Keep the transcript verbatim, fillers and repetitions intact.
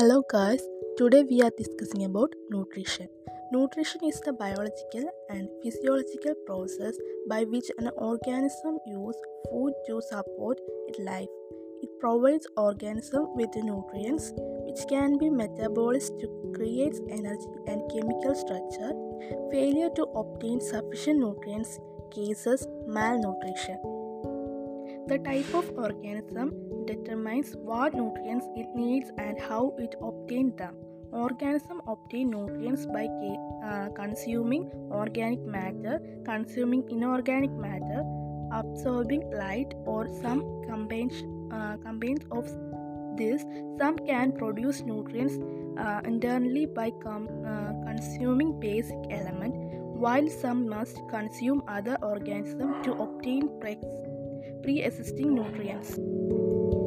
Hello guys, today we are discussing about nutrition. Nutrition is the biological and physiological process by which an organism uses food to support its life. It provides organism with nutrients which can be metabolized to create energy and chemical structure. Failure to obtain sufficient nutrients causes malnutrition. The type of organism determines what nutrients it needs and how it obtains them. Organisms obtain nutrients by uh, consuming organic matter, consuming inorganic matter, absorbing light, or some combination uh, of this. Some can produce nutrients uh, internally by com- uh, consuming basic elements, while some must consume other organisms to obtain pre- pre-existing nutrients.